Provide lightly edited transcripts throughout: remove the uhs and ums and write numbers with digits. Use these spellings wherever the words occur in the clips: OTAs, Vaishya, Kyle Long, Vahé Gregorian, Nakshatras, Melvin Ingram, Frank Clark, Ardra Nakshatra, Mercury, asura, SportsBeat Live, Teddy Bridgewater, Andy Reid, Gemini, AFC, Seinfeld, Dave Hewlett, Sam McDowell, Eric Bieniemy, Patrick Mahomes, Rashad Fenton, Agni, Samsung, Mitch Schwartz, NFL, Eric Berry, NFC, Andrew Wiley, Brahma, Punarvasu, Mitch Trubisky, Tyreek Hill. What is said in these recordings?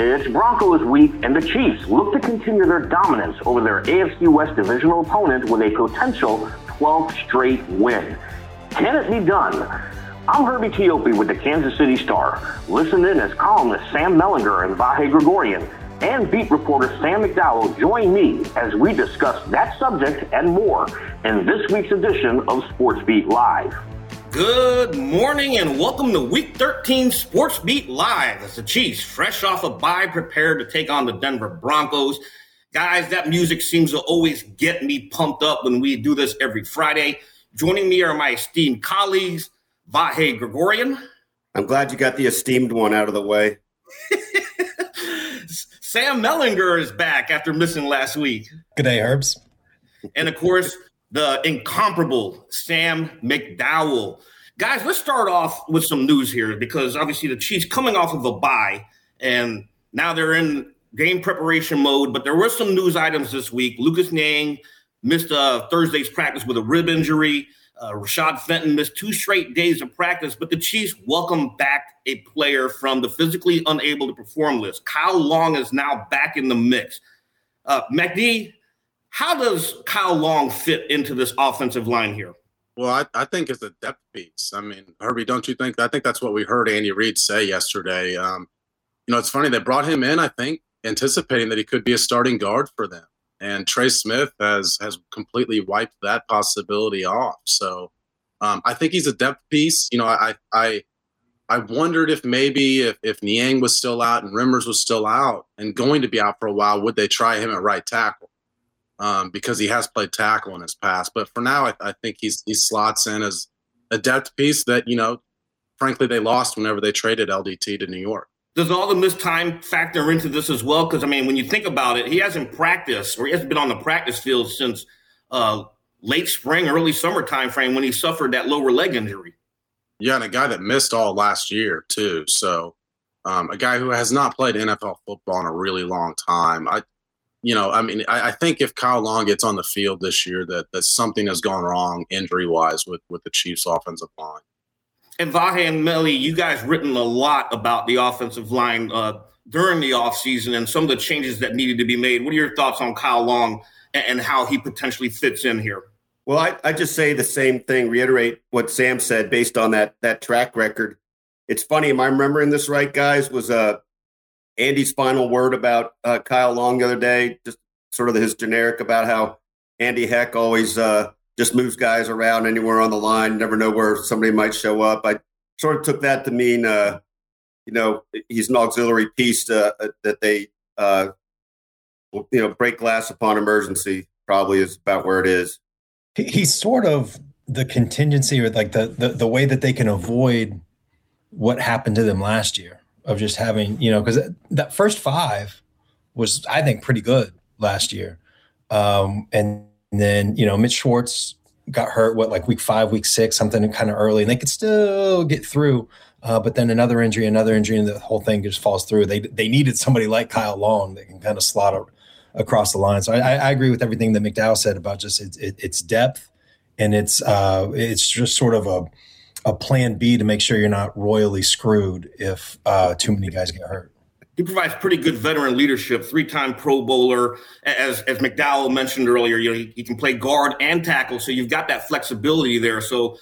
It's Broncos week, and the Chiefs look to continue their dominance over their AFC West divisional opponent with a potential 12th straight win. Can it be done? I'm Herbie Teope with the Kansas City Star. Listen in as columnists Sam Mellinger and Vahé Gregorian and beat reporter Sam McDowell join me as we discuss that subject and more in this week's edition of SportsBeat Live. Good morning and welcome to Week 13 SportsBeat Live. As the Chiefs, fresh off a bye, prepared to take on the Denver Broncos. Guys, that music seems to always get me pumped up when we do this every Friday. Joining me are my esteemed colleagues, Vahé Gregorian. I'm glad you got the esteemed one out of the way. Sam Mellinger is back after missing last week. G'day, Herbs. And, of course, the incomparable Sam McDowell. Guys, let's start off with some news here because, obviously, the Chiefs coming off of a bye, and now they're in game preparation mode. But there were some news items this week. Lucas Niang missed Thursday's practice with a rib injury. Rashad Fenton missed 2 straight days of practice, but the Chiefs welcomed back a player from the physically unable to perform list. Kyle Long is now back in the mix. McD, how does Kyle Long fit into this offensive line here? Well, I think it's a depth piece. I mean, Herbie, don't you think? I think that's what we heard Andy Reid say yesterday. It's funny. They brought him in, I think, anticipating that he could be a starting guard for them. And Trey Smith has completely wiped that possibility off. So I think he's a depth piece. You know, I wondered if maybe if Niang was still out and Rimmers was still out and going to be out for a while, would they try him at right tackle? Because he has played tackle in his past. But for now, I think he slots in as a depth piece that, you know, frankly, they lost whenever they traded LDT to New York. Does all the missed time factor into this as well? Because, I mean, when you think about it, he hasn't practiced or he hasn't been on the practice field since late spring, early summer timeframe when he suffered that lower leg injury. Yeah, and a guy that missed all last year, too. So a guy who has not played NFL football in a really long time. I think if Kyle Long gets on the field this year, that something has gone wrong injury-wise with the Chiefs' offensive line. And Vahé and Melly, you guys written a lot about the offensive line during the offseason and some of the changes that needed to be made. What are your thoughts on Kyle Long and how he potentially fits in here? Well, I just say the same thing, reiterate what Sam said based on that track record. It's funny, am I remembering this right, guys, was Andy's final word about Kyle Long the other day, just sort of his generic about how Andy Heck always just moves guys around anywhere on the line, never know where somebody might show up. I sort of took that to mean, he's an auxiliary piece that they, break glass upon emergency probably is about where it is. He's sort of the contingency or like the way that they can avoid what happened to them last year of just having, because that first 5 was, I think, pretty good last year. And then, Mitch Schwartz got hurt, week 5, week 6, something kind of early, and they could still get through. But then another injury, and the whole thing just falls through. They needed somebody like Kyle Long that can kind of slot across the line. So I agree with everything that McDowell said about just it's depth, and it's just sort of a plan B to make sure you're not royally screwed if too many guys get hurt. He provides pretty good veteran leadership, 3-time Pro Bowler. As McDowell mentioned earlier, he can play guard and tackle, so you've got that flexibility there. So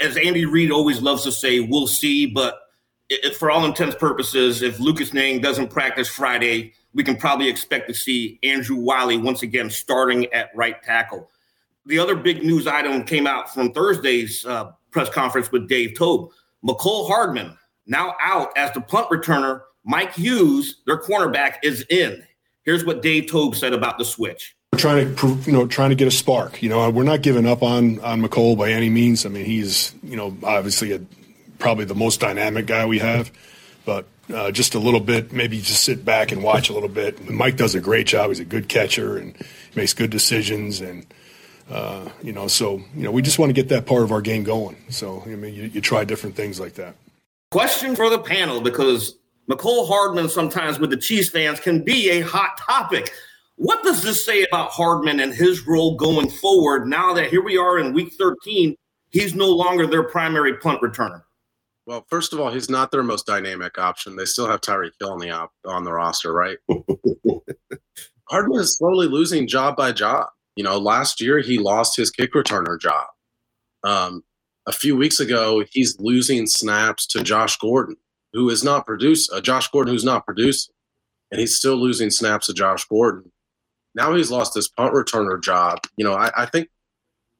as Andy Reid always loves to say, we'll see, but for all intents and purposes, if Lucas Niang doesn't practice Friday, we can probably expect to see Andrew Wiley once again starting at right tackle. The other big news item came out from Thursday's press conference with Dave Toub. Mecole Hardman, now out as the punt returner, Mike Hughes, their cornerback, is in. Here's what Dave Toub said about the switch. We're trying to get a spark. We're not giving up on Mecole by any means. I mean, he's obviously probably the most dynamic guy we have, but just a little bit, maybe just sit back and watch a little bit. Mike does a great job. He's a good catcher and makes good decisions, and we just want to get that part of our game going. So I mean, you try different things like that. Question for the panel, because Mecole Hardman sometimes with the Chiefs fans can be a hot topic. What does this say about Hardman and his role going forward now that here we are in Week 13, he's no longer their primary punt returner? Well, first of all, he's not their most dynamic option. They still have Tyreek Hill on the roster, right? Hardman is slowly losing job by job. You know, last year he lost his kick returner job. A few weeks ago, he's losing snaps to Josh Gordon, who is not producing. Josh Gordon, who's not producing, and he's still losing snaps to Josh Gordon. Now he's lost his punt returner job. You know, I think,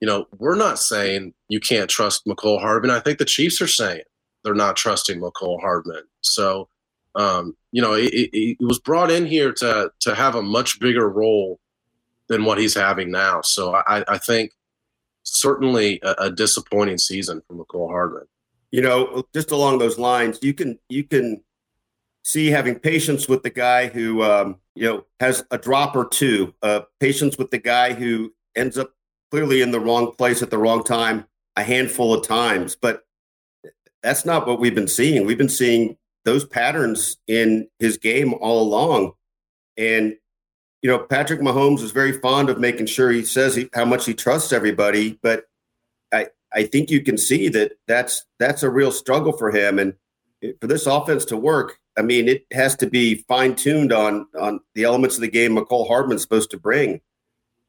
you know, we're not saying you can't trust Mecole Hardman. I think the Chiefs are saying they're not trusting Mecole Hardman. So, you know, he was brought in here to have a much bigger role than what he's having now. So I think certainly a disappointing season for Mecole Hardman. You know, just along those lines, you can see having patience with the guy who, you know, has a drop or two, patience with the guy who ends up clearly in the wrong place at the wrong time a handful of times. But that's not what we've been seeing. We've been seeing those patterns in his game all along. And, you know, Patrick Mahomes is very fond of making sure he says how much he trusts everybody. But I think you can see that's a real struggle for him. And for this offense to work, I mean, it has to be fine-tuned on the elements of the game Mecole Hardman's supposed to bring.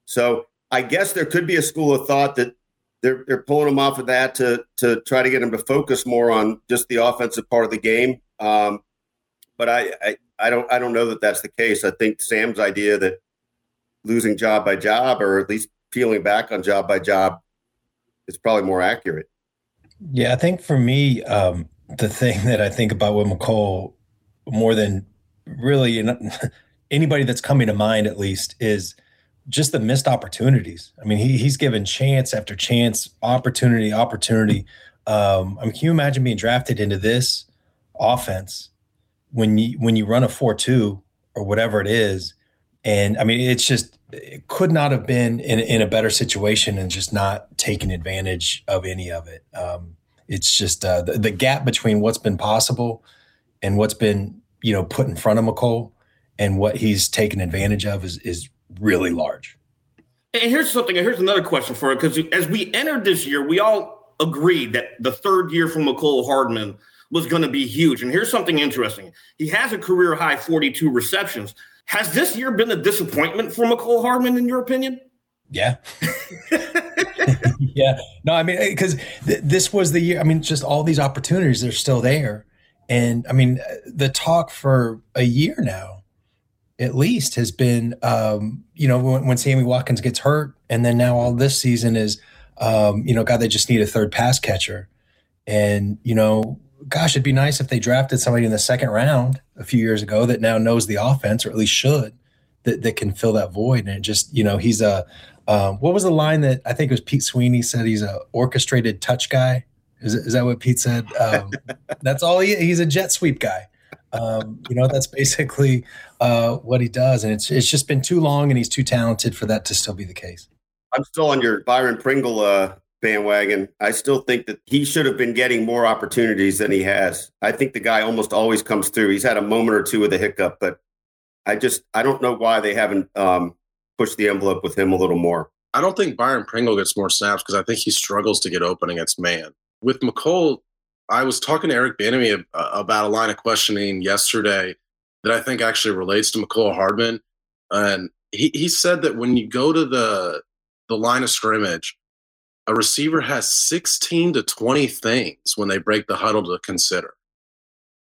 So I guess there could be a school of thought that they're pulling him off of that to try to get him to focus more on just the offensive part of the game. But I don't know that that's the case. I think Sam's idea that losing job by job, or at least peeling back on job by job, is probably more accurate. Yeah, I think for me, the thing that I think about with Mecole more than really anybody that's coming to mind, at least, is just the missed opportunities. I mean, he's given chance after chance, opportunity. I mean, can you imagine being drafted into this offense when you run a 4-2 or whatever it is? And I mean, it's just, it could not have been in a better situation and just not taking advantage of any of it. It's just the gap between what's been possible and what's been, you know, put in front of Mecole and what he's taken advantage of is really large. And here's another question for you, because as we entered this year, we all agreed that the third year from Mecole Hardman was going to be huge. And here's something interesting. He has a career-high 42 receptions. Has this year been a disappointment for Mecole Hardman, in your opinion? Yeah. Yeah. No, I mean, because this was the year. I mean, just all these opportunities, they're still there. And, I mean, the talk for a year now, at least, has been, you know, when Sammy Watkins gets hurt, and then now all this season is, you know, God, they just need a third pass catcher. And, you know, gosh, it'd be nice if they drafted somebody in the second round a few years ago that now knows the offense, or at least should, that can fill that void. And it just, you know, he's what was the line that I think it was Pete Sweeney said, he's a orchestrated touch guy? Is that what Pete said? That's all he's a jet sweep guy. You know, that's basically what he does. And it's just been too long, and he's too talented for that to still be the case. I'm still on your Byron Pringle bandwagon. I still think that he should have been getting more opportunities than he has. I think the guy almost always comes through. He's had a moment or two with a hiccup, but I don't know why they haven't pushed the envelope with him a little more. I don't think Byron Pringle gets more snaps because I think he struggles to get open against man. With Mecole, I was talking to Eric Bieniemy about a line of questioning yesterday that I think actually relates to Mecole Hardman. And he said that when you go to the line of scrimmage, a receiver has 16 to 20 things when they break the huddle to consider.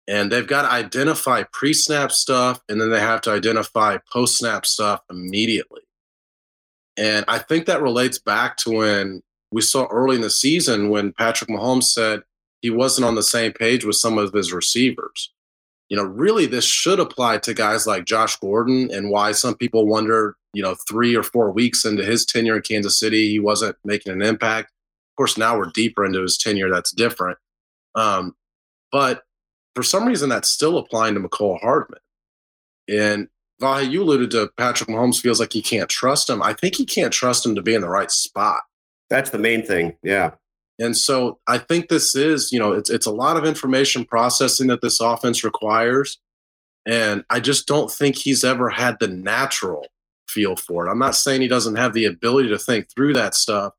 And they've got to identify pre-snap stuff, and then they have to identify post-snap stuff immediately. And I think that relates back to when we saw early in the season when Patrick Mahomes said he wasn't on the same page with some of his receivers. You know, really this should apply to guys like Josh Gordon, and why some people wonder, you know, 3 or 4 weeks into his tenure in Kansas City, he wasn't making an impact. Of course, now we're deeper into his tenure. That's different. But for some reason, that's still applying to Mecole Hardman. And Vahé, you alluded to Patrick Mahomes feels like he can't trust him. I think he can't trust him to be in the right spot. That's the main thing. Yeah. And so I think this is, you know, it's a lot of information processing that this offense requires. And I just don't think he's ever had the natural feel for it. I'm not saying he doesn't have the ability to think through that stuff,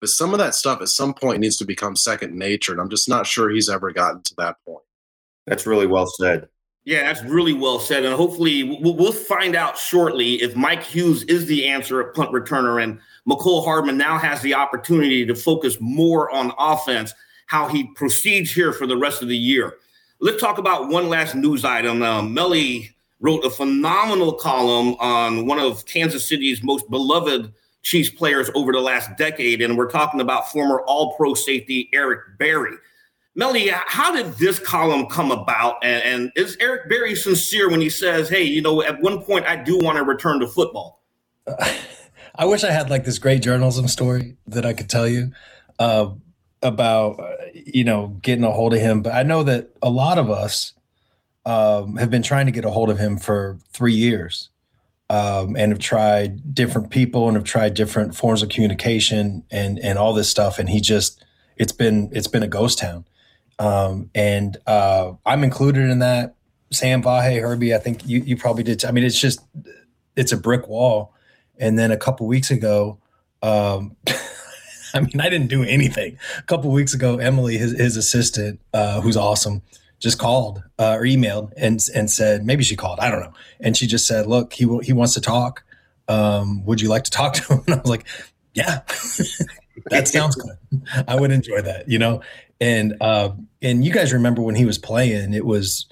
But some of that stuff at some point needs to become second nature, and I'm just not sure he's ever gotten to that point. That's really well said. Yeah, that's really well said. And hopefully we'll find out shortly if Mike Hughes is the answer at punt returner, and Mecole Hardman now has the opportunity to focus more on offense, how he proceeds here for the rest of the year. Let's talk about one last news item. Melly wrote a phenomenal column on one of Kansas City's most beloved Chiefs players over the last decade, and we're talking about former All-Pro safety Eric Berry. Melly, how did this column come about? And is Eric Berry sincere when he says, hey, you know, at one point I do want to return to football? I wish I had like this great journalism story that I could tell you about, you know, getting a hold of him. But I know that a lot of us have been trying to get a hold of him for 3 years and have tried different people and have tried different forms of communication and all this stuff. And he just, it's been a ghost town. I'm included in that. Sam, Vahé, Herbie, I think you probably did. I mean, it's just, it's a brick wall. And then a couple weeks ago, I mean, I didn't do anything. A couple weeks ago, Emily, his assistant, who's awesome, just called or emailed and said, maybe she called, I don't know. And she just said, look, he wants to talk. Would you like to talk to him? And I was like, yeah, that sounds good. I would enjoy that, you know? And you guys remember when he was playing, it was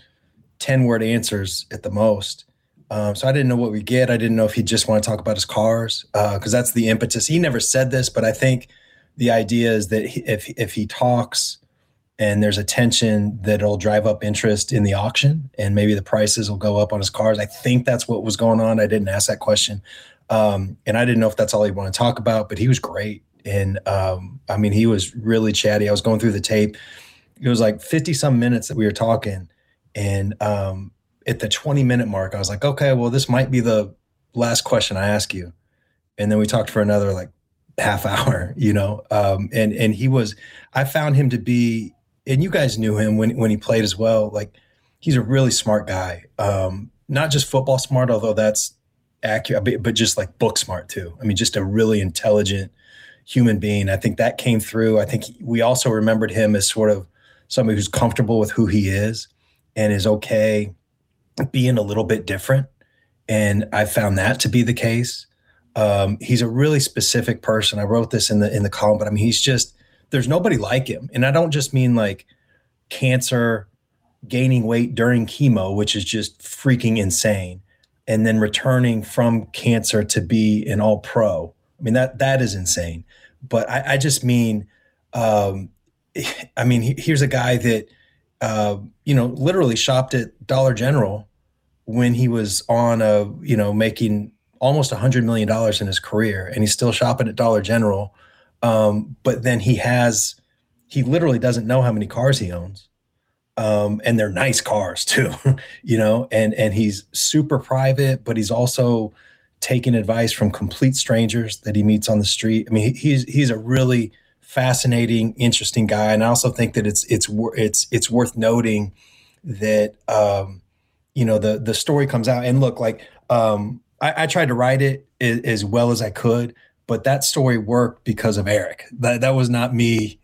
10-word answers at the most. So I didn't know what we get. I didn't know if he just wanted to talk about his cars because that's the impetus. He never said this, but I think the idea is that if he talks and there's a tension, that it'll drive up interest in the auction and maybe the prices will go up on his cars. I think that's what was going on. I didn't ask that question. And I didn't know if that's all he wanted to talk about, but he was great. And I mean, he was really chatty. I was going through the tape. It was like 50 some minutes that we were talking. And at the 20-minute mark, I was like, okay, well, this might be the last question I ask you. And then we talked for another like half hour, you know? And he was, I found him to be, and you guys knew him when he played as well. Like, he's a really smart guy. Not just football smart, although that's accurate, but just like book smart too. I mean, just a really intelligent human being. I think that came through. I think we also remembered him as sort of somebody who's comfortable with who he is and is okay being a little bit different. And I found that to be the case. He's a really specific person. I wrote this in the column, but I mean, he's just, there's nobody like him. And I don't just mean like cancer, gaining weight during chemo, which is just freaking insane, and then returning from cancer to be an All-Pro. I mean, that is insane. But I just mean, here's a guy that, literally shopped at Dollar General when he was on making almost $100 million in his career, and he's still shopping at Dollar General. But then he literally doesn't know how many cars he owns. And they're nice cars too, you know, and he's super private, but he's also taking advice from complete strangers that he meets on the street. I mean, he's a really fascinating, interesting guy. And I also think that it's worth noting that, the story comes out, and look, like, I tried to write it as well as I could, but that story worked because of Eric. That was not me,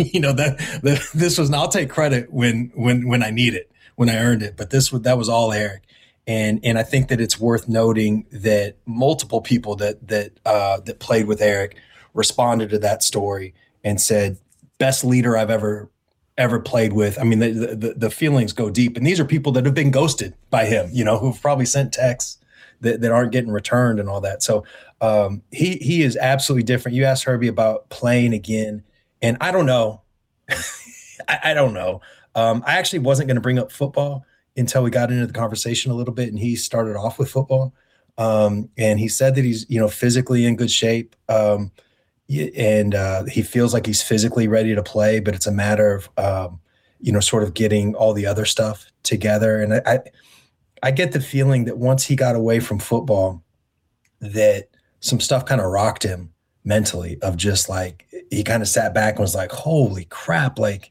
you know, this was not, I'll take credit when I need it, when I earned it, but that was all Eric. And I think that it's worth noting that multiple people that played with Eric responded to that story and said, best leader I've ever played with. I mean, the feelings go deep, and these are people that have been ghosted by him, you know, who've probably sent texts that aren't getting returned and all that. So he is absolutely different. You asked Herbie about playing again, and I don't know. I don't know. I actually wasn't going to bring up football until we got into the conversation a little bit, and he started off with football. And he said that he's, you know, physically in good shape. And he feels like he's physically ready to play, but it's a matter of, sort of getting all the other stuff together. And I get the feeling that once he got away from football, that some stuff kind of rocked him mentally, of just like, he kind of sat back and was like, holy crap. Like,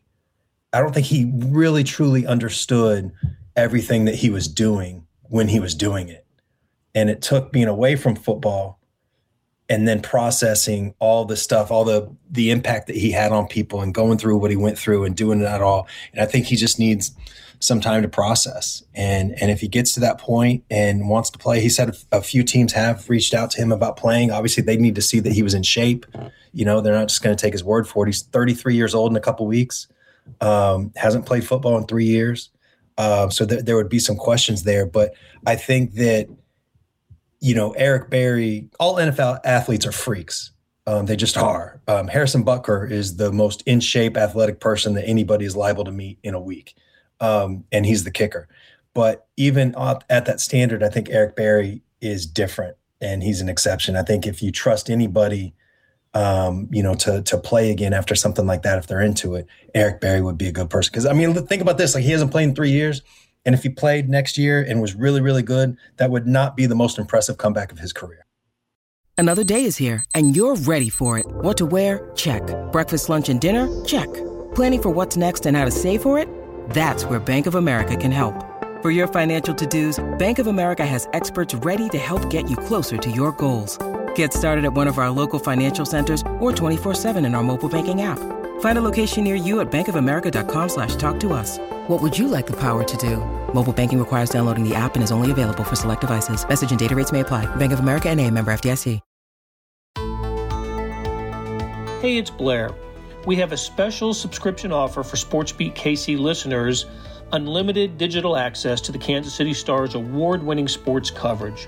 I don't think he really truly understood everything that he was doing when he was doing it. And it took being away from football and then processing all the stuff, all the impact that he had on people and going through what he went through and doing that all. And I think he just needs some time to process. And if he gets to that point and wants to play, he said a few teams have reached out to him about playing. Obviously, they need to see that he was in shape. You know, they're not just going to take his word for it. He's 33 years old in a couple weeks, hasn't played football in 3 years. So there would be some questions there. But I think that, you know, Eric Berry, all NFL athletes are freaks. They just are. Harrison Butker is the most in-shape athletic person that anybody is liable to meet in a week. And he's the kicker. But even at that standard, I think Eric Berry is different, and he's an exception. I think if you trust anybody, you know, to play again after something like that, if they're into it, Eric Berry would be a good person. Because, I mean, think about this. Like, he hasn't played in 3 years. And if he played next year and was really, really good, that would not be the most impressive comeback of his career. Another day is here, and you're ready for it. What to wear? Check. Breakfast, lunch, and dinner? Check. Planning for what's next and how to save for it? That's where Bank of America can help. For your financial to-dos, Bank of America has experts ready to help get you closer to your goals. Get started at one of our local financial centers or 24/7 in our mobile banking app. Find a location near you at bankofamerica.com/talktous. What would you like the power to do? Mobile banking requires downloading the app and is only available for select devices. Message and data rates may apply. Bank of America NA, member FDIC. Hey, it's Blair. We have a special subscription offer for SportsBeat KC listeners, unlimited digital access to the Kansas City Star's award-winning sports coverage.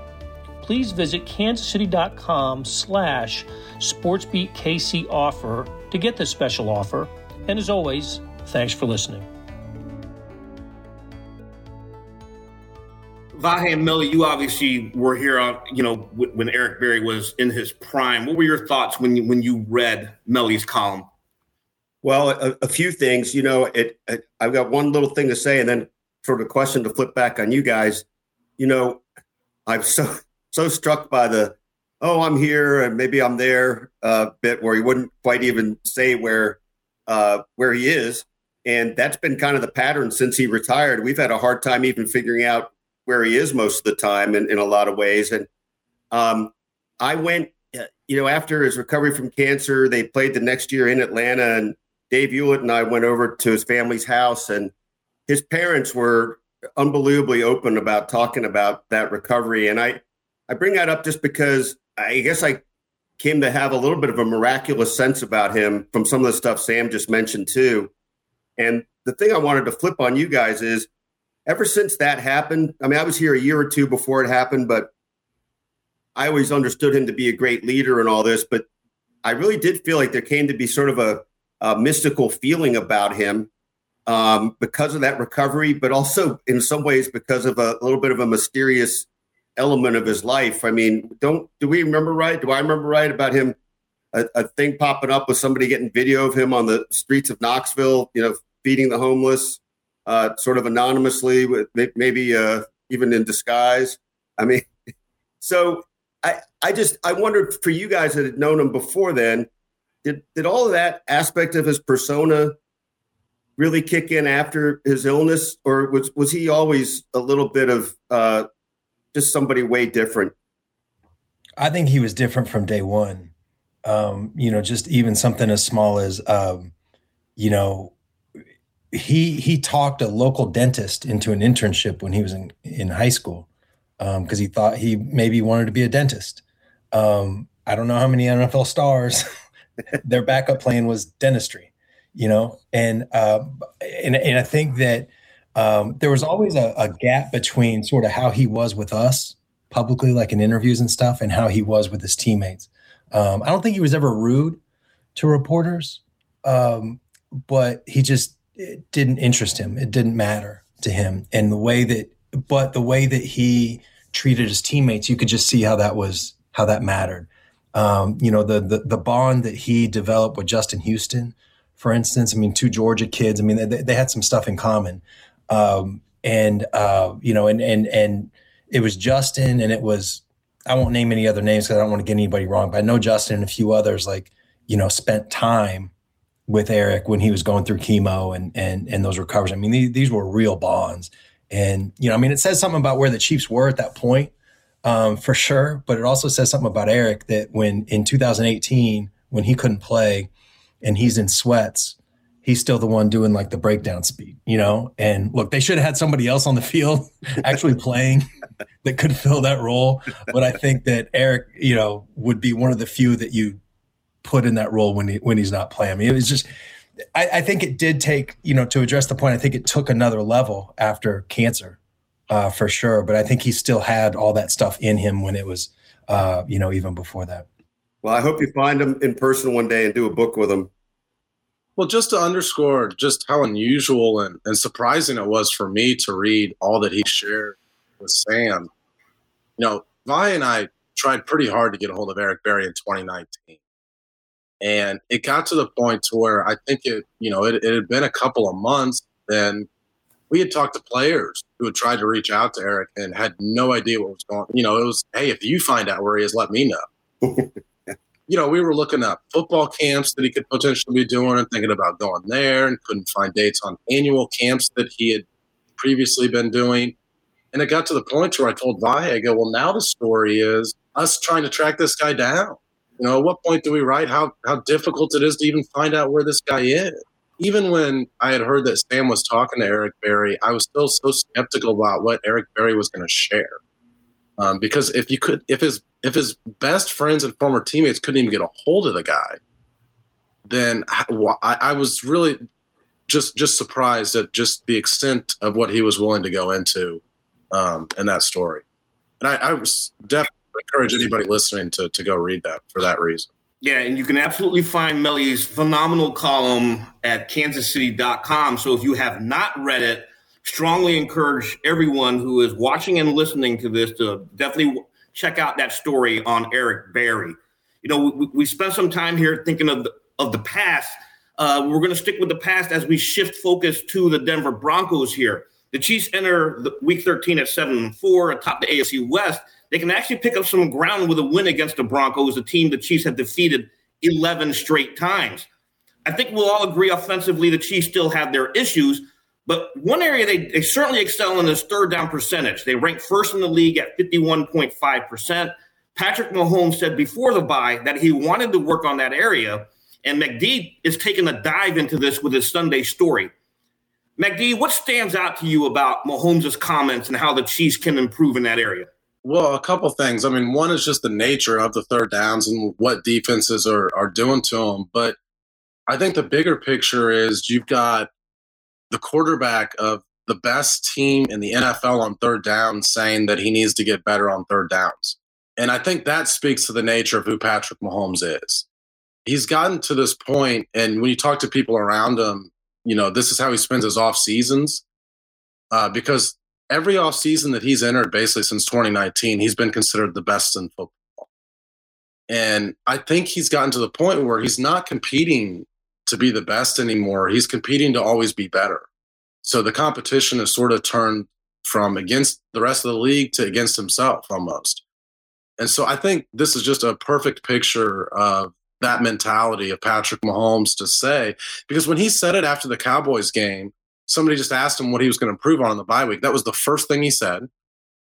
Please visit KansasCity.com/SportsBeatKCoffer to get this special offer. And as always, thanks for listening. Vahé and Melly, you obviously were here on, you know, when Eric Berry was in his prime. What were your thoughts when you read Melly's column? Well, a few things. You know, I've got one little thing to say, and then sort of question to flip back on you guys. You know, I'm so struck by the, oh, I'm here and maybe I'm there bit, where he wouldn't quite even say where he is. And that's been kind of the pattern since he retired. We've had a hard time even figuring out where he is most of the time in a lot of ways. And I went, you know, after his recovery from cancer, they played the next year in Atlanta, and Dave Hewlett and I went over to his family's house, and his parents were unbelievably open about talking about that recovery. And I bring that up just because I guess I came to have a little bit of a miraculous sense about him from some of the stuff Sam just mentioned too. And the thing I wanted to flip on you guys is, ever since that happened, I mean, I was here a year or two before it happened, but I always understood him to be a great leader and all this, but I really did feel like there came to be sort of a mystical feeling about him because of that recovery, but also in some ways because of a little bit of a mysterious element of his life. I mean, do I remember right about him, a thing popping up with somebody getting video of him on the streets of Knoxville, you know, feeding the homeless, sort of anonymously, with maybe even in disguise. I mean, so I wondered for you guys that had known him before then, did all of that aspect of his persona really kick in after his illness, or was he always a little bit of just somebody way different? I think he was different from day one. You know, just even something as small as, you know, he talked a local dentist into an internship when he was in high school because he thought he maybe wanted to be a dentist. I don't know how many NFL stars their backup plan was dentistry, you know, and I think that there was always a gap between sort of how he was with us publicly, like in interviews and stuff, and how he was with his teammates. I don't think he was ever rude to reporters, but it didn't interest him. It didn't matter to him. And the way that he treated his teammates, you could just see how that mattered. The bond that he developed with Justin Houston, for instance. I mean, two Georgia kids. I mean, they had some stuff in common. And it was Justin, and it was, I won't name any other names because I don't want to get anybody wrong, but I know Justin and a few others, spent time with Eric when he was going through chemo and those recoveries. I mean, these were real bonds. And, it says something about where the Chiefs were at that point, for sure. But it also says something about Eric that when in 2018, when he couldn't play and he's in sweats, he's still the one doing the breakdown speed, and look, they should have had somebody else on the field actually playing that could fill that role. But I think that Eric, would be one of the few that you put in that role when he's not playing. I mean, it was just, I think it did take, to address the point, I think it took another level after cancer, for sure. But I think he still had all that stuff in him when it was, even before that. Well, I hope you find him in person one day and do a book with him. Well, just to underscore just how unusual and surprising it was for me to read all that he shared with Sam. Vahé and I tried pretty hard to get a hold of Eric Berry in 2019. And it got to the point to where I think it had been a couple of months, and we had talked to players who had tried to reach out to Eric and had no idea what was going on. It was, hey, if you find out where he is, let me know. We were looking up football camps that he could potentially be doing and thinking about going there, and couldn't find dates on annual camps that he had previously been doing. And it got to the point where I told Vahé, I go, well, now the story is us trying to track this guy down. At what point do we write how difficult it is to even find out where this guy is? Even when I had heard that Sam was talking to Eric Berry, I was still so skeptical about what Eric Berry was going to share. Because if his best friends and former teammates couldn't even get a hold of the guy, then I was really just surprised at just the extent of what he was willing to go into in that story. And I was definitely encourage anybody listening to go read that for that reason. Yeah, and you can absolutely find Melly's phenomenal column at KansasCity.com. So if you have not read it, strongly encourage everyone who is watching and listening to this to definitely check out that story on Eric Berry. We spent some time here thinking of the past. We're going to stick with the past as we shift focus to the Denver Broncos here. The Chiefs enter the Week 13 at 7-4 atop the AFC West. They can actually pick up some ground with a win against the Broncos, a team the Chiefs have defeated 11 straight times. I think we'll all agree offensively the Chiefs still have their issues, but one area they certainly excel in is third down percentage. They rank first in the league at 51.5%. Patrick Mahomes said before the bye that he wanted to work on that area, and McD is taking a dive into this with his Sunday story. McD, what stands out to you about Mahomes' comments and how the Chiefs can improve in that area? Well, a couple things. I mean, one is just the nature of the third downs and what defenses are doing to them. But I think the bigger picture is you've got the quarterback of the best team in the NFL on third down saying that he needs to get better on third downs. And I think that speaks to the nature of who Patrick Mahomes is. He's gotten to this point, and when you talk to people around him, this is how he spends his off seasons because every offseason that he's entered basically since 2019, he's been considered the best in football. And I think he's gotten to the point where he's not competing to be the best anymore. He's competing to always be better. So the competition has sort of turned from against the rest of the league to against himself almost. And so I think this is just a perfect picture of that mentality of Patrick Mahomes to say, because when he said it after the Cowboys game, somebody just asked him what he was going to improve on in the bye week. That was the first thing he said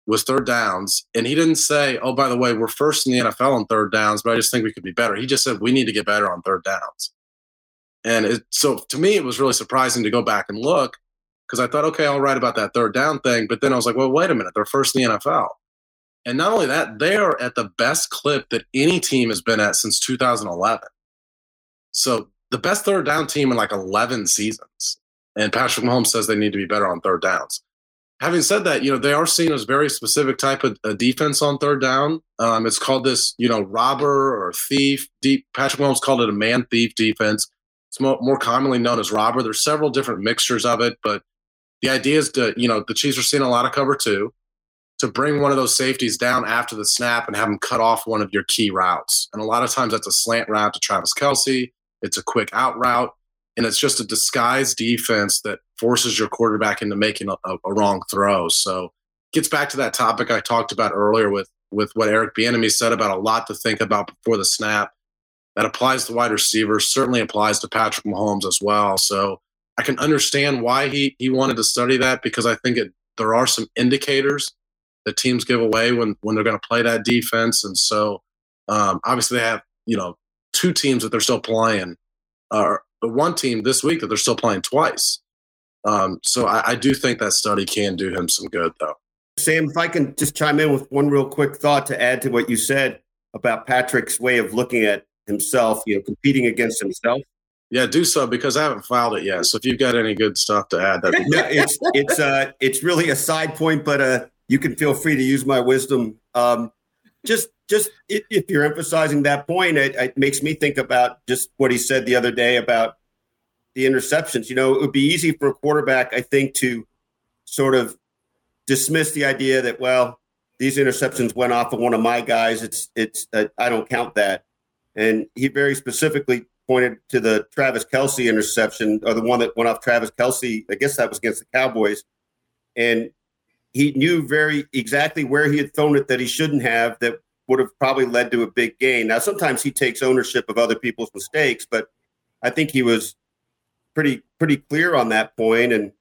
was third downs. And he didn't say, oh, by the way, we're first in the NFL on third downs, but I just think we could be better. He just said, we need to get better on third downs. And so to me, it was really surprising to go back and look because I thought, okay, I'll write about that third down thing. But then I was like, well, wait a minute. They're first in the NFL. And not only that, they are at the best clip that any team has been at since 2011. So the best third down team in 11 seasons. And Patrick Mahomes says they need to be better on third downs. Having said that, they are seen as very specific type of defense on third down. It's called this, robber or thief. Patrick Mahomes called it a man-thief defense. It's more commonly known as robber. There's several different mixtures of it, but the idea is to, the Chiefs are seeing a lot of cover two. to bring one of those safeties down after the snap and have them cut off one of your key routes. And a lot of times that's a slant route to Travis Kelce. It's a quick out route. And it's just a disguised defense that forces your quarterback into making a wrong throw. So gets back to that topic I talked about earlier with what Eric Bieniemy said about a lot to think about before the snap. That applies to wide receivers, certainly applies to Patrick Mahomes as well. So I can understand why he wanted to study that, because I think there are some indicators that teams give away when they're going to play that defense. And so obviously they have, two teams that they're still playing, or one team this week that they're still playing twice. So I do think that study can do him some good, though. Sam, if I can just chime in with one real quick thought to add to what you said about Patrick's way of looking at himself, competing against himself. Yeah, do so, because I haven't filed it yet. So if you've got any good stuff to add, that it's really a side point, but you can feel free to use my wisdom. Just if you're emphasizing that point, it makes me think about just what he said the other day about the interceptions. It would be easy for a quarterback, I think, to sort of dismiss the idea that, well, these interceptions went off of one of my guys. It's I don't count that. And he very specifically pointed to the Travis Kelce interception, or the one that went off Travis Kelce. I guess that was against the Cowboys. And he knew very exactly where he had thrown it that he shouldn't have, that would have probably led to a big gain. Now, sometimes he takes ownership of other people's mistakes, but I think he was pretty clear on that point. And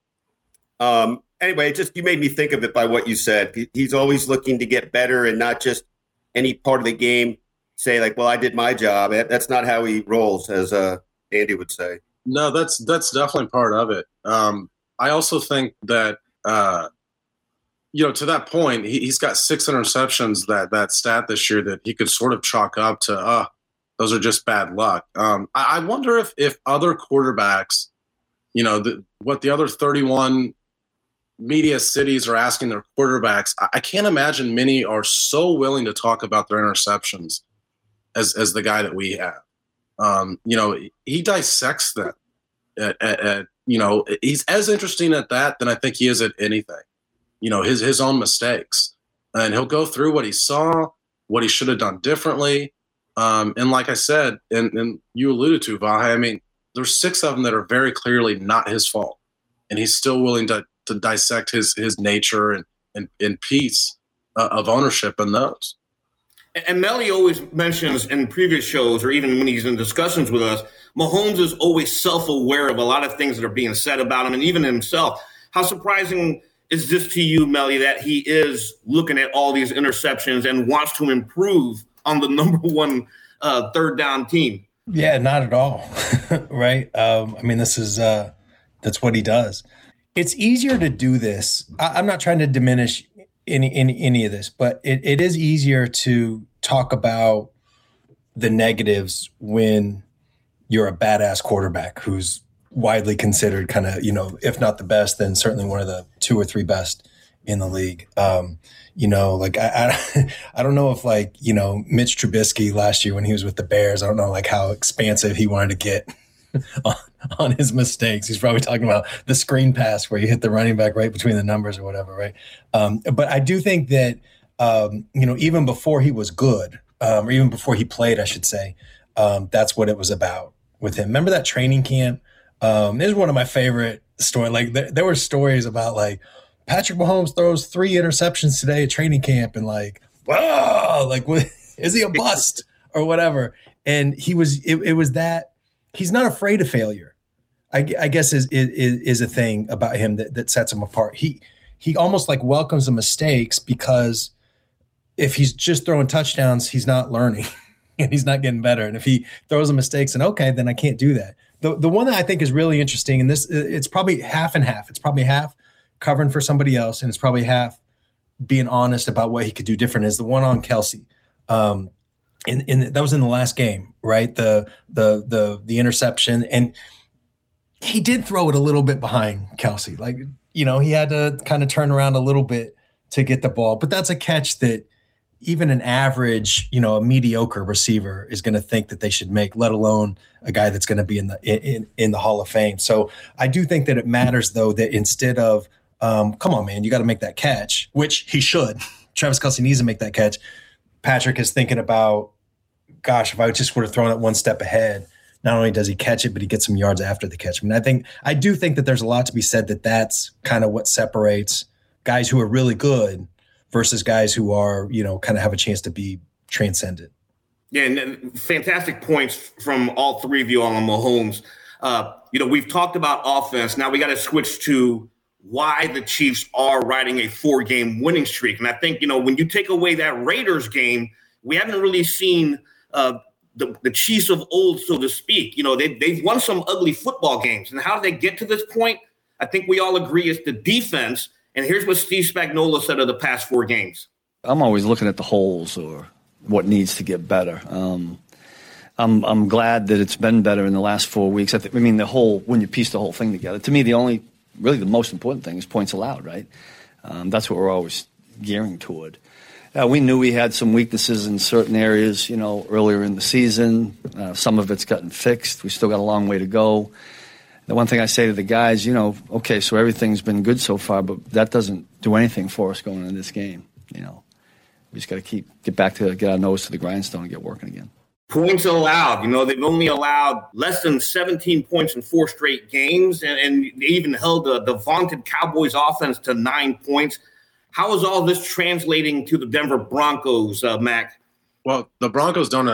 anyway, you made me think of it by what you said. He's always looking to get better and not just any part of the game. Say like, well, I did my job. That's not how he rolls, as Andy would say. No, that's definitely part of it. I also think that, to that point, he's got 6 interceptions, that stat this year, that he could sort of chalk up to, those are just bad luck. I wonder if other quarterbacks, what the other 31 media cities are asking their quarterbacks, I can't imagine many are so willing to talk about their interceptions as the guy that we have. He dissects them. He's as interesting at that than I think he is at anything, his own mistakes. And he'll go through what he saw, what he should have done differently. And like I said, and you alluded to, Vahé, there's 6 of them that are very clearly not his fault. And he's still willing to dissect his nature and piece of ownership in those. And Melly always mentions in previous shows, or even when he's in discussions with us, Mahomes is always self-aware of a lot of things that are being said about him and even himself. How surprising is this to you, Melly, that he is looking at all these interceptions and wants to improve on the number one third down team? Yeah, not at all. Right. That's what he does. It's easier to do this. I'm not trying to diminish any of this, but it is easier to talk about the negatives when you're a badass quarterback who's widely considered kind of, if not the best, then certainly one of the 2 or 3 best in the league. I don't know if Mitch Trubisky last year when he was with the Bears, I don't know how expansive he wanted to get on his mistakes. He's probably talking about the screen pass where you hit the running back right between the numbers or whatever, right? But I do think that, even before he was good, or even before he played, I should say, that's what it was about with him. Remember that training camp? This is one of my favorite stories. There were stories about Patrick Mahomes throws 3 interceptions today at training camp, and is he a bust or whatever? And he was, it was that. He's not afraid of failure, I guess is a thing about him that sets him apart. He almost welcomes the mistakes, because if he's just throwing touchdowns, he's not learning and he's not getting better. And if he throws the mistakes and okay, then I can't do that. The one that I think is really interesting, and this, it's probably half and half. It's probably half covering for somebody else, and it's probably half being honest about what he could do different, is the one on Kelce. And that was in the last game, right? The interception, and he did throw it a little bit behind Kelce. He had to kind of turn around a little bit to get the ball. But that's a catch that even an average, a mediocre receiver is going to think that they should make, let alone a guy that's going to be in the Hall of Fame. So I do think that it matters, though, that instead of Come on, man, you got to make that catch, which he should. Travis Kelce needs to make that catch. Patrick is thinking about, gosh, if I just would have thrown it one step ahead, not only does he catch it, but he gets some yards after the catch. I mean, I do think that there's a lot to be said that that's kind of what separates guys who are really good versus guys who are, you know, kind of have a chance to be transcendent. Yeah, and fantastic points from all three of you on Mahomes. You know, we've talked about offense. Now we got to switch to why the Chiefs are riding a four-game winning streak. And I think, you know, when you take away that Raiders game, we haven't really seen the Chiefs of old, so to speak. You know, they've won some ugly football games. And how did they get to this point? I think we all agree it's the defense. And here's what Steve Spagnuolo said of the past four games. I'm always looking at the holes or what needs to get better. I'm glad that it's been better in the last 4 weeks. I mean, when you piece the whole thing together, to me, the most important thing is points allowed, right? That's what we're always gearing toward. We knew we had some weaknesses in certain areas, you know, earlier in the season. Some of it's gotten fixed. We still got a long way to go. The one thing I say to the guys, you know, okay, so everything's been good so far, but that doesn't do anything for us going into this game. You know, we just got to get our nose to the grindstone and get working again. Points allowed. You know, they've only allowed less than 17 points in four straight games, and they even held the vaunted Cowboys offense to 9 points. How is all this translating to the Denver Broncos, Mac? Well, the Broncos don't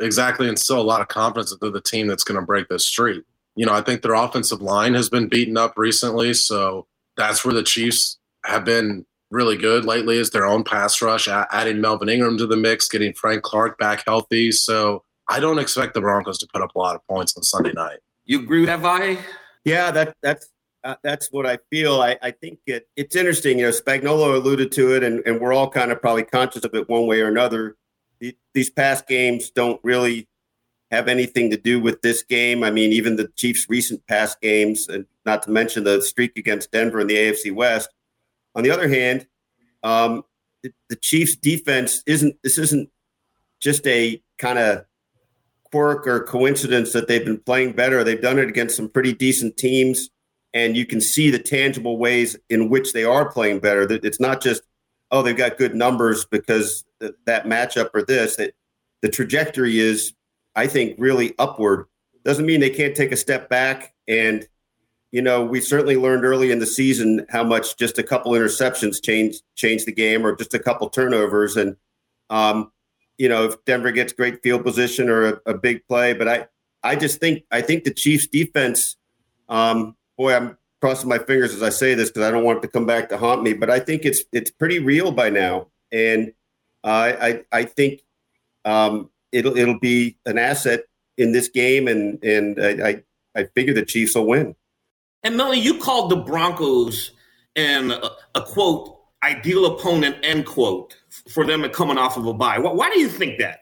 exactly instill a lot of confidence that they're the team that's going to break this streak. You know, I think their offensive line has been beaten up recently, so that's where the Chiefs have been really good lately, is their own pass rush, adding Melvin Ingram to the mix, getting Frank Clark back healthy. So I don't expect the Broncos to put up a lot of points on Sunday night. You agree with that, Vahé? Yeah, that's what I feel. I think it's interesting. You know, Spagnuolo alluded to it, and we're all kind of probably conscious of it one way or another. These past games don't really have anything to do with this game. I mean, even the Chiefs' recent past games, and not to mention the streak against Denver in the AFC West. On the other hand, the Chiefs' defense isn't just a kind of quirk or coincidence that they've been playing better. They've done it against some pretty decent teams, and you can see the tangible ways in which they are playing better. It's not just, oh, they've got good numbers because that matchup or this. The trajectory is, I think, really upward. Doesn't mean they can't take a step back, and you know, we certainly learned early in the season how much just a couple interceptions change the game, or just a couple turnovers. And, you know, if Denver gets great field position or a big play. But I think the Chiefs defense, boy, I'm crossing my fingers as I say this because I don't want it to come back to haunt me. But I think it's pretty real by now. And I think it'll be an asset in this game. And I figure the Chiefs will win. And, Melly, you called the Broncos a quote, ideal opponent, end quote, for them coming off of a bye. Why do you think that?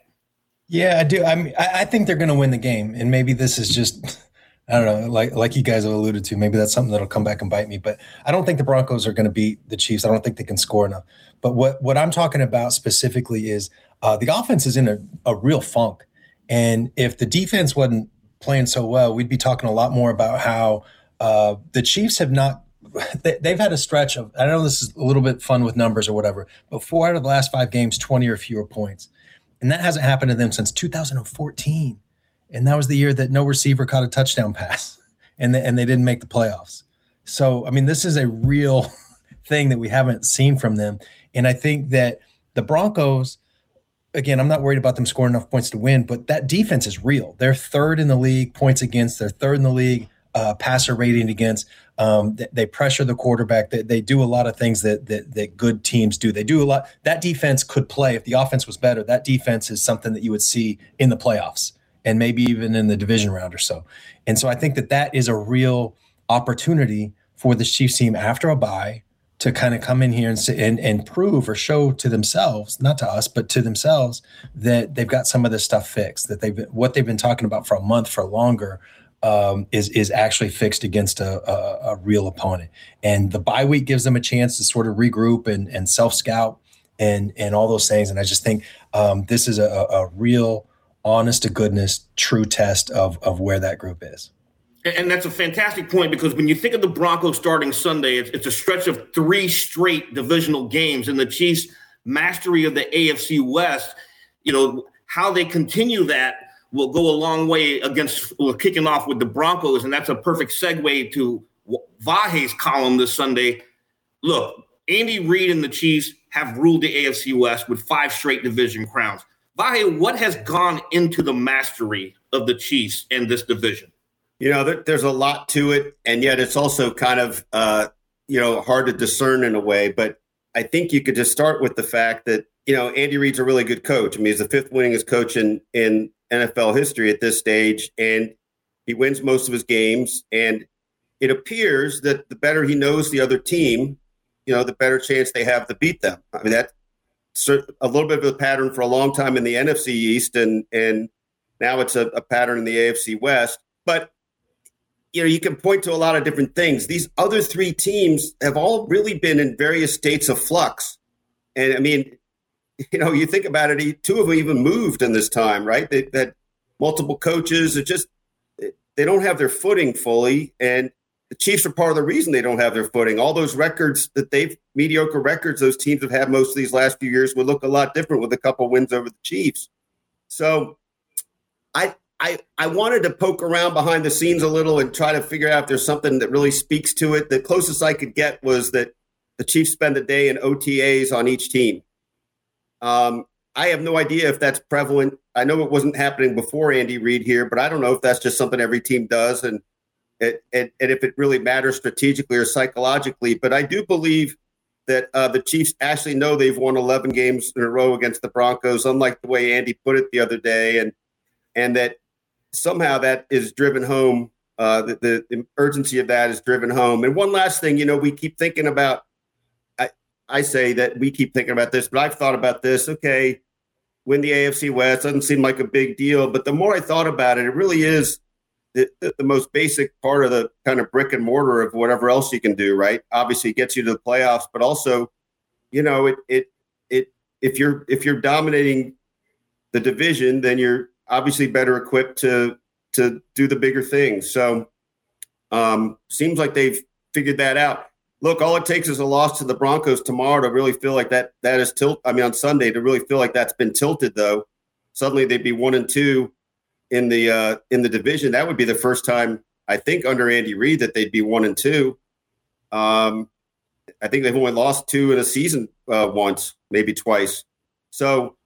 Yeah, I do. I mean, I think they're going to win the game. And maybe this is just, I don't know, like you guys have alluded to, maybe that's something that'll come back and bite me. But I don't think the Broncos are going to beat the Chiefs. I don't think they can score enough. But what I'm talking about specifically is the offense is in a real funk. And if the defense wasn't playing so well, we'd be talking a lot more about how the Chiefs have not – they've had a stretch of – I know this is a little bit fun with numbers or whatever, but 4 out of the last 5 games, 20 or fewer points. And that hasn't happened to them since 2014. And that was the year that no receiver caught a touchdown pass, and they didn't make the playoffs. So, I mean, this is a real thing that we haven't seen from them. And I think that the Broncos – again, I'm not worried about them scoring enough points to win, but that defense is real. They're third in the league, points against. They're third in the league. Passer rating against. They pressure the quarterback. They do a lot of things that good teams do. They do a lot. That defense could play. If the offense was better, that defense is something that you would see in the playoffs and maybe even in the division round or so. And so I think that is a real opportunity for the Chiefs team after a bye to kind of come in here and prove or show to themselves, not to us, but to themselves, that they've got some of this stuff fixed, that what they've been talking about for a month, for longer, is actually fixed against a real opponent. And the bye week gives them a chance to sort of regroup and self-scout and all those things. And I just think this is a real honest-to-goodness true test of where that group is. And that's a fantastic point, because when you think of the Broncos starting Sunday, it's a stretch of three straight divisional games, and the Chiefs' mastery of the AFC West, you know, how they continue that will go a long way against kicking off with the Broncos, and that's a perfect segue to Vahe's column this Sunday. Look, Andy Reid and the Chiefs have ruled the AFC West with five straight division crowns. Vahé, what has gone into the mastery of the Chiefs and this division? You know, there's a lot to it, and yet it's also kind of, hard to discern in a way. But I think you could just start with the fact that, you know, Andy Reid's a really good coach. I mean, he's the fifth winningest coach in NFL history at this stage, and he wins most of his games. And it appears that the better he knows the other team, you know, the better chance they have to beat them. I mean, that's a little bit of a pattern for a long time in the NFC East, and now it's a pattern in the AFC West. But, you know, you can point to a lot of different things. These other three teams have all really been in various states of flux. And, I mean, you know, you think about it, two of them even moved in this time, right? They had multiple coaches. It just, they don't have their footing fully, and the Chiefs are part of the reason they don't have their footing. All those records that they've – mediocre records those teams have had most of these last few years would look a lot different with a couple wins over the Chiefs. So I wanted to poke around behind the scenes a little and try to figure out if there's something that really speaks to it. The closest I could get was that the Chiefs spend a day in OTAs on each team. I have no idea if that's prevalent. I know it wasn't happening before Andy Reid here, but I don't know if that's just something every team does and if it really matters strategically or psychologically. But I do believe that the Chiefs actually know they've won 11 games in a row against the Broncos, unlike the way Andy put it the other day, and that somehow that is driven home, the urgency of that is driven home. And one last thing, you know, we keep thinking about, I say that we keep thinking about this, but I've thought about this. Okay, win the AFC West doesn't seem like a big deal, but the more I thought about it, it really is the most basic part of the kind of brick and mortar of whatever else you can do, right? Obviously it gets you to the playoffs, but also, you know, if you're dominating the division, then you're obviously better equipped to do the bigger things. So seems like they've figured that out. Look, all it takes is a loss to the Broncos tomorrow to really feel like that is tilt. I mean, on Sunday to really feel like that's been tilted, though. Suddenly they'd be 1-2 in the division. That would be the first time, I think, under Andy Reid that they'd be 1-2. I think they've only lost two in a season once, maybe twice. So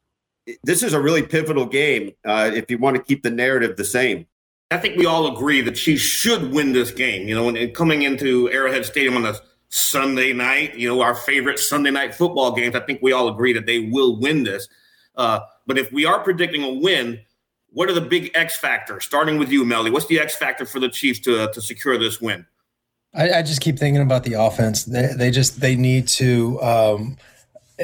this is a really pivotal game if you want to keep the narrative the same. I think we all agree that she should win this game, you know, and coming into Arrowhead Stadium on a Sunday night, you know, our favorite Sunday night football games, I think we all agree that they will win this. But if we are predicting a win, what are the big X factors? Starting with you, Melly, what's the X factor for the Chiefs to secure this win? I just keep thinking about the offense. They need to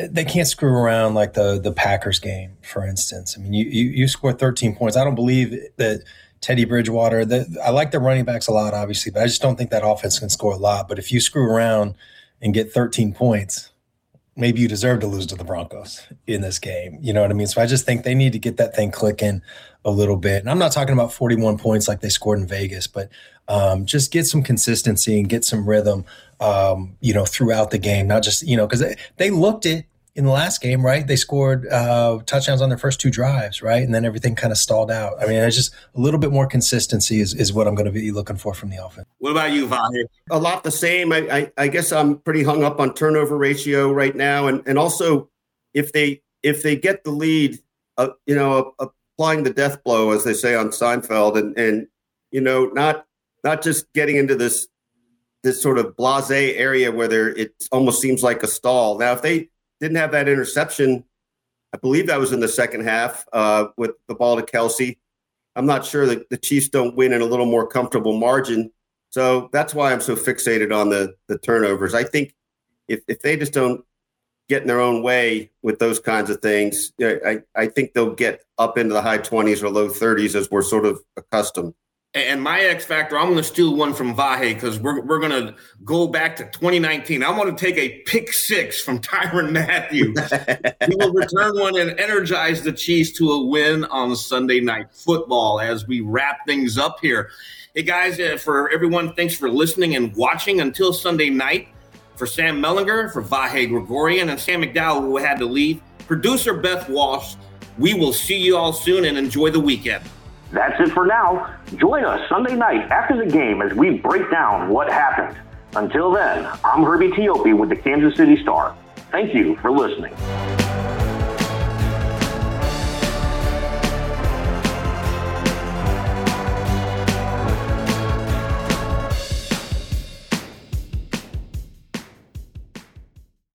they can't screw around like the Packers game, for instance. I mean, you score 13 points. I don't believe that Teddy Bridgewater. I like the running backs a lot, obviously, but I just don't think that offense can score a lot. But if you screw around and get 13 points, maybe you deserve to lose to the Broncos in this game. You know what I mean? So I just think they need to get that thing clicking a little bit. And I'm not talking about 41 points like they scored in Vegas, but just get some consistency and get some rhythm, throughout the game. Not just, you know, because they looked it in the last game, right? They scored touchdowns on their first two drives, right? And then everything kind of stalled out. I mean, it's just a little bit more consistency is what I'm going to be looking for from the offense. What about you, Vahé? A lot the same. I guess I'm pretty hung up on turnover ratio right now. And also, if they get the lead, applying the death blow, as they say on Seinfeld, and not just getting into this sort of blasé area where it almost seems like a stall. Now, if they didn't have that interception, I believe that was in the second half with the ball to Kelce. I'm not sure that the Chiefs don't win in a little more comfortable margin. So that's why I'm so fixated on the turnovers. I think if they just don't get in their own way with those kinds of things, I think they'll get up into the high 20s or low 30s as we're sort of accustomed. And my X factor, I'm going to steal one from Vahé because we're going to go back to 2019. I'm going to take a pick six from Tyron Mathieu. He will return one and energize the Chiefs to a win on Sunday Night Football as we wrap things up here. Hey, guys, for everyone, thanks for listening and watching until Sunday night. For Sam Mellinger, for Vahé Gregorian, and Sam McDowell, who had to leave, producer Beth Walsh, we will see you all soon and enjoy the weekend. That's it for now. Join us Sunday night after the game as we break down what happened. Until then, I'm Herbie Teope with the Kansas City Star. Thank you for listening.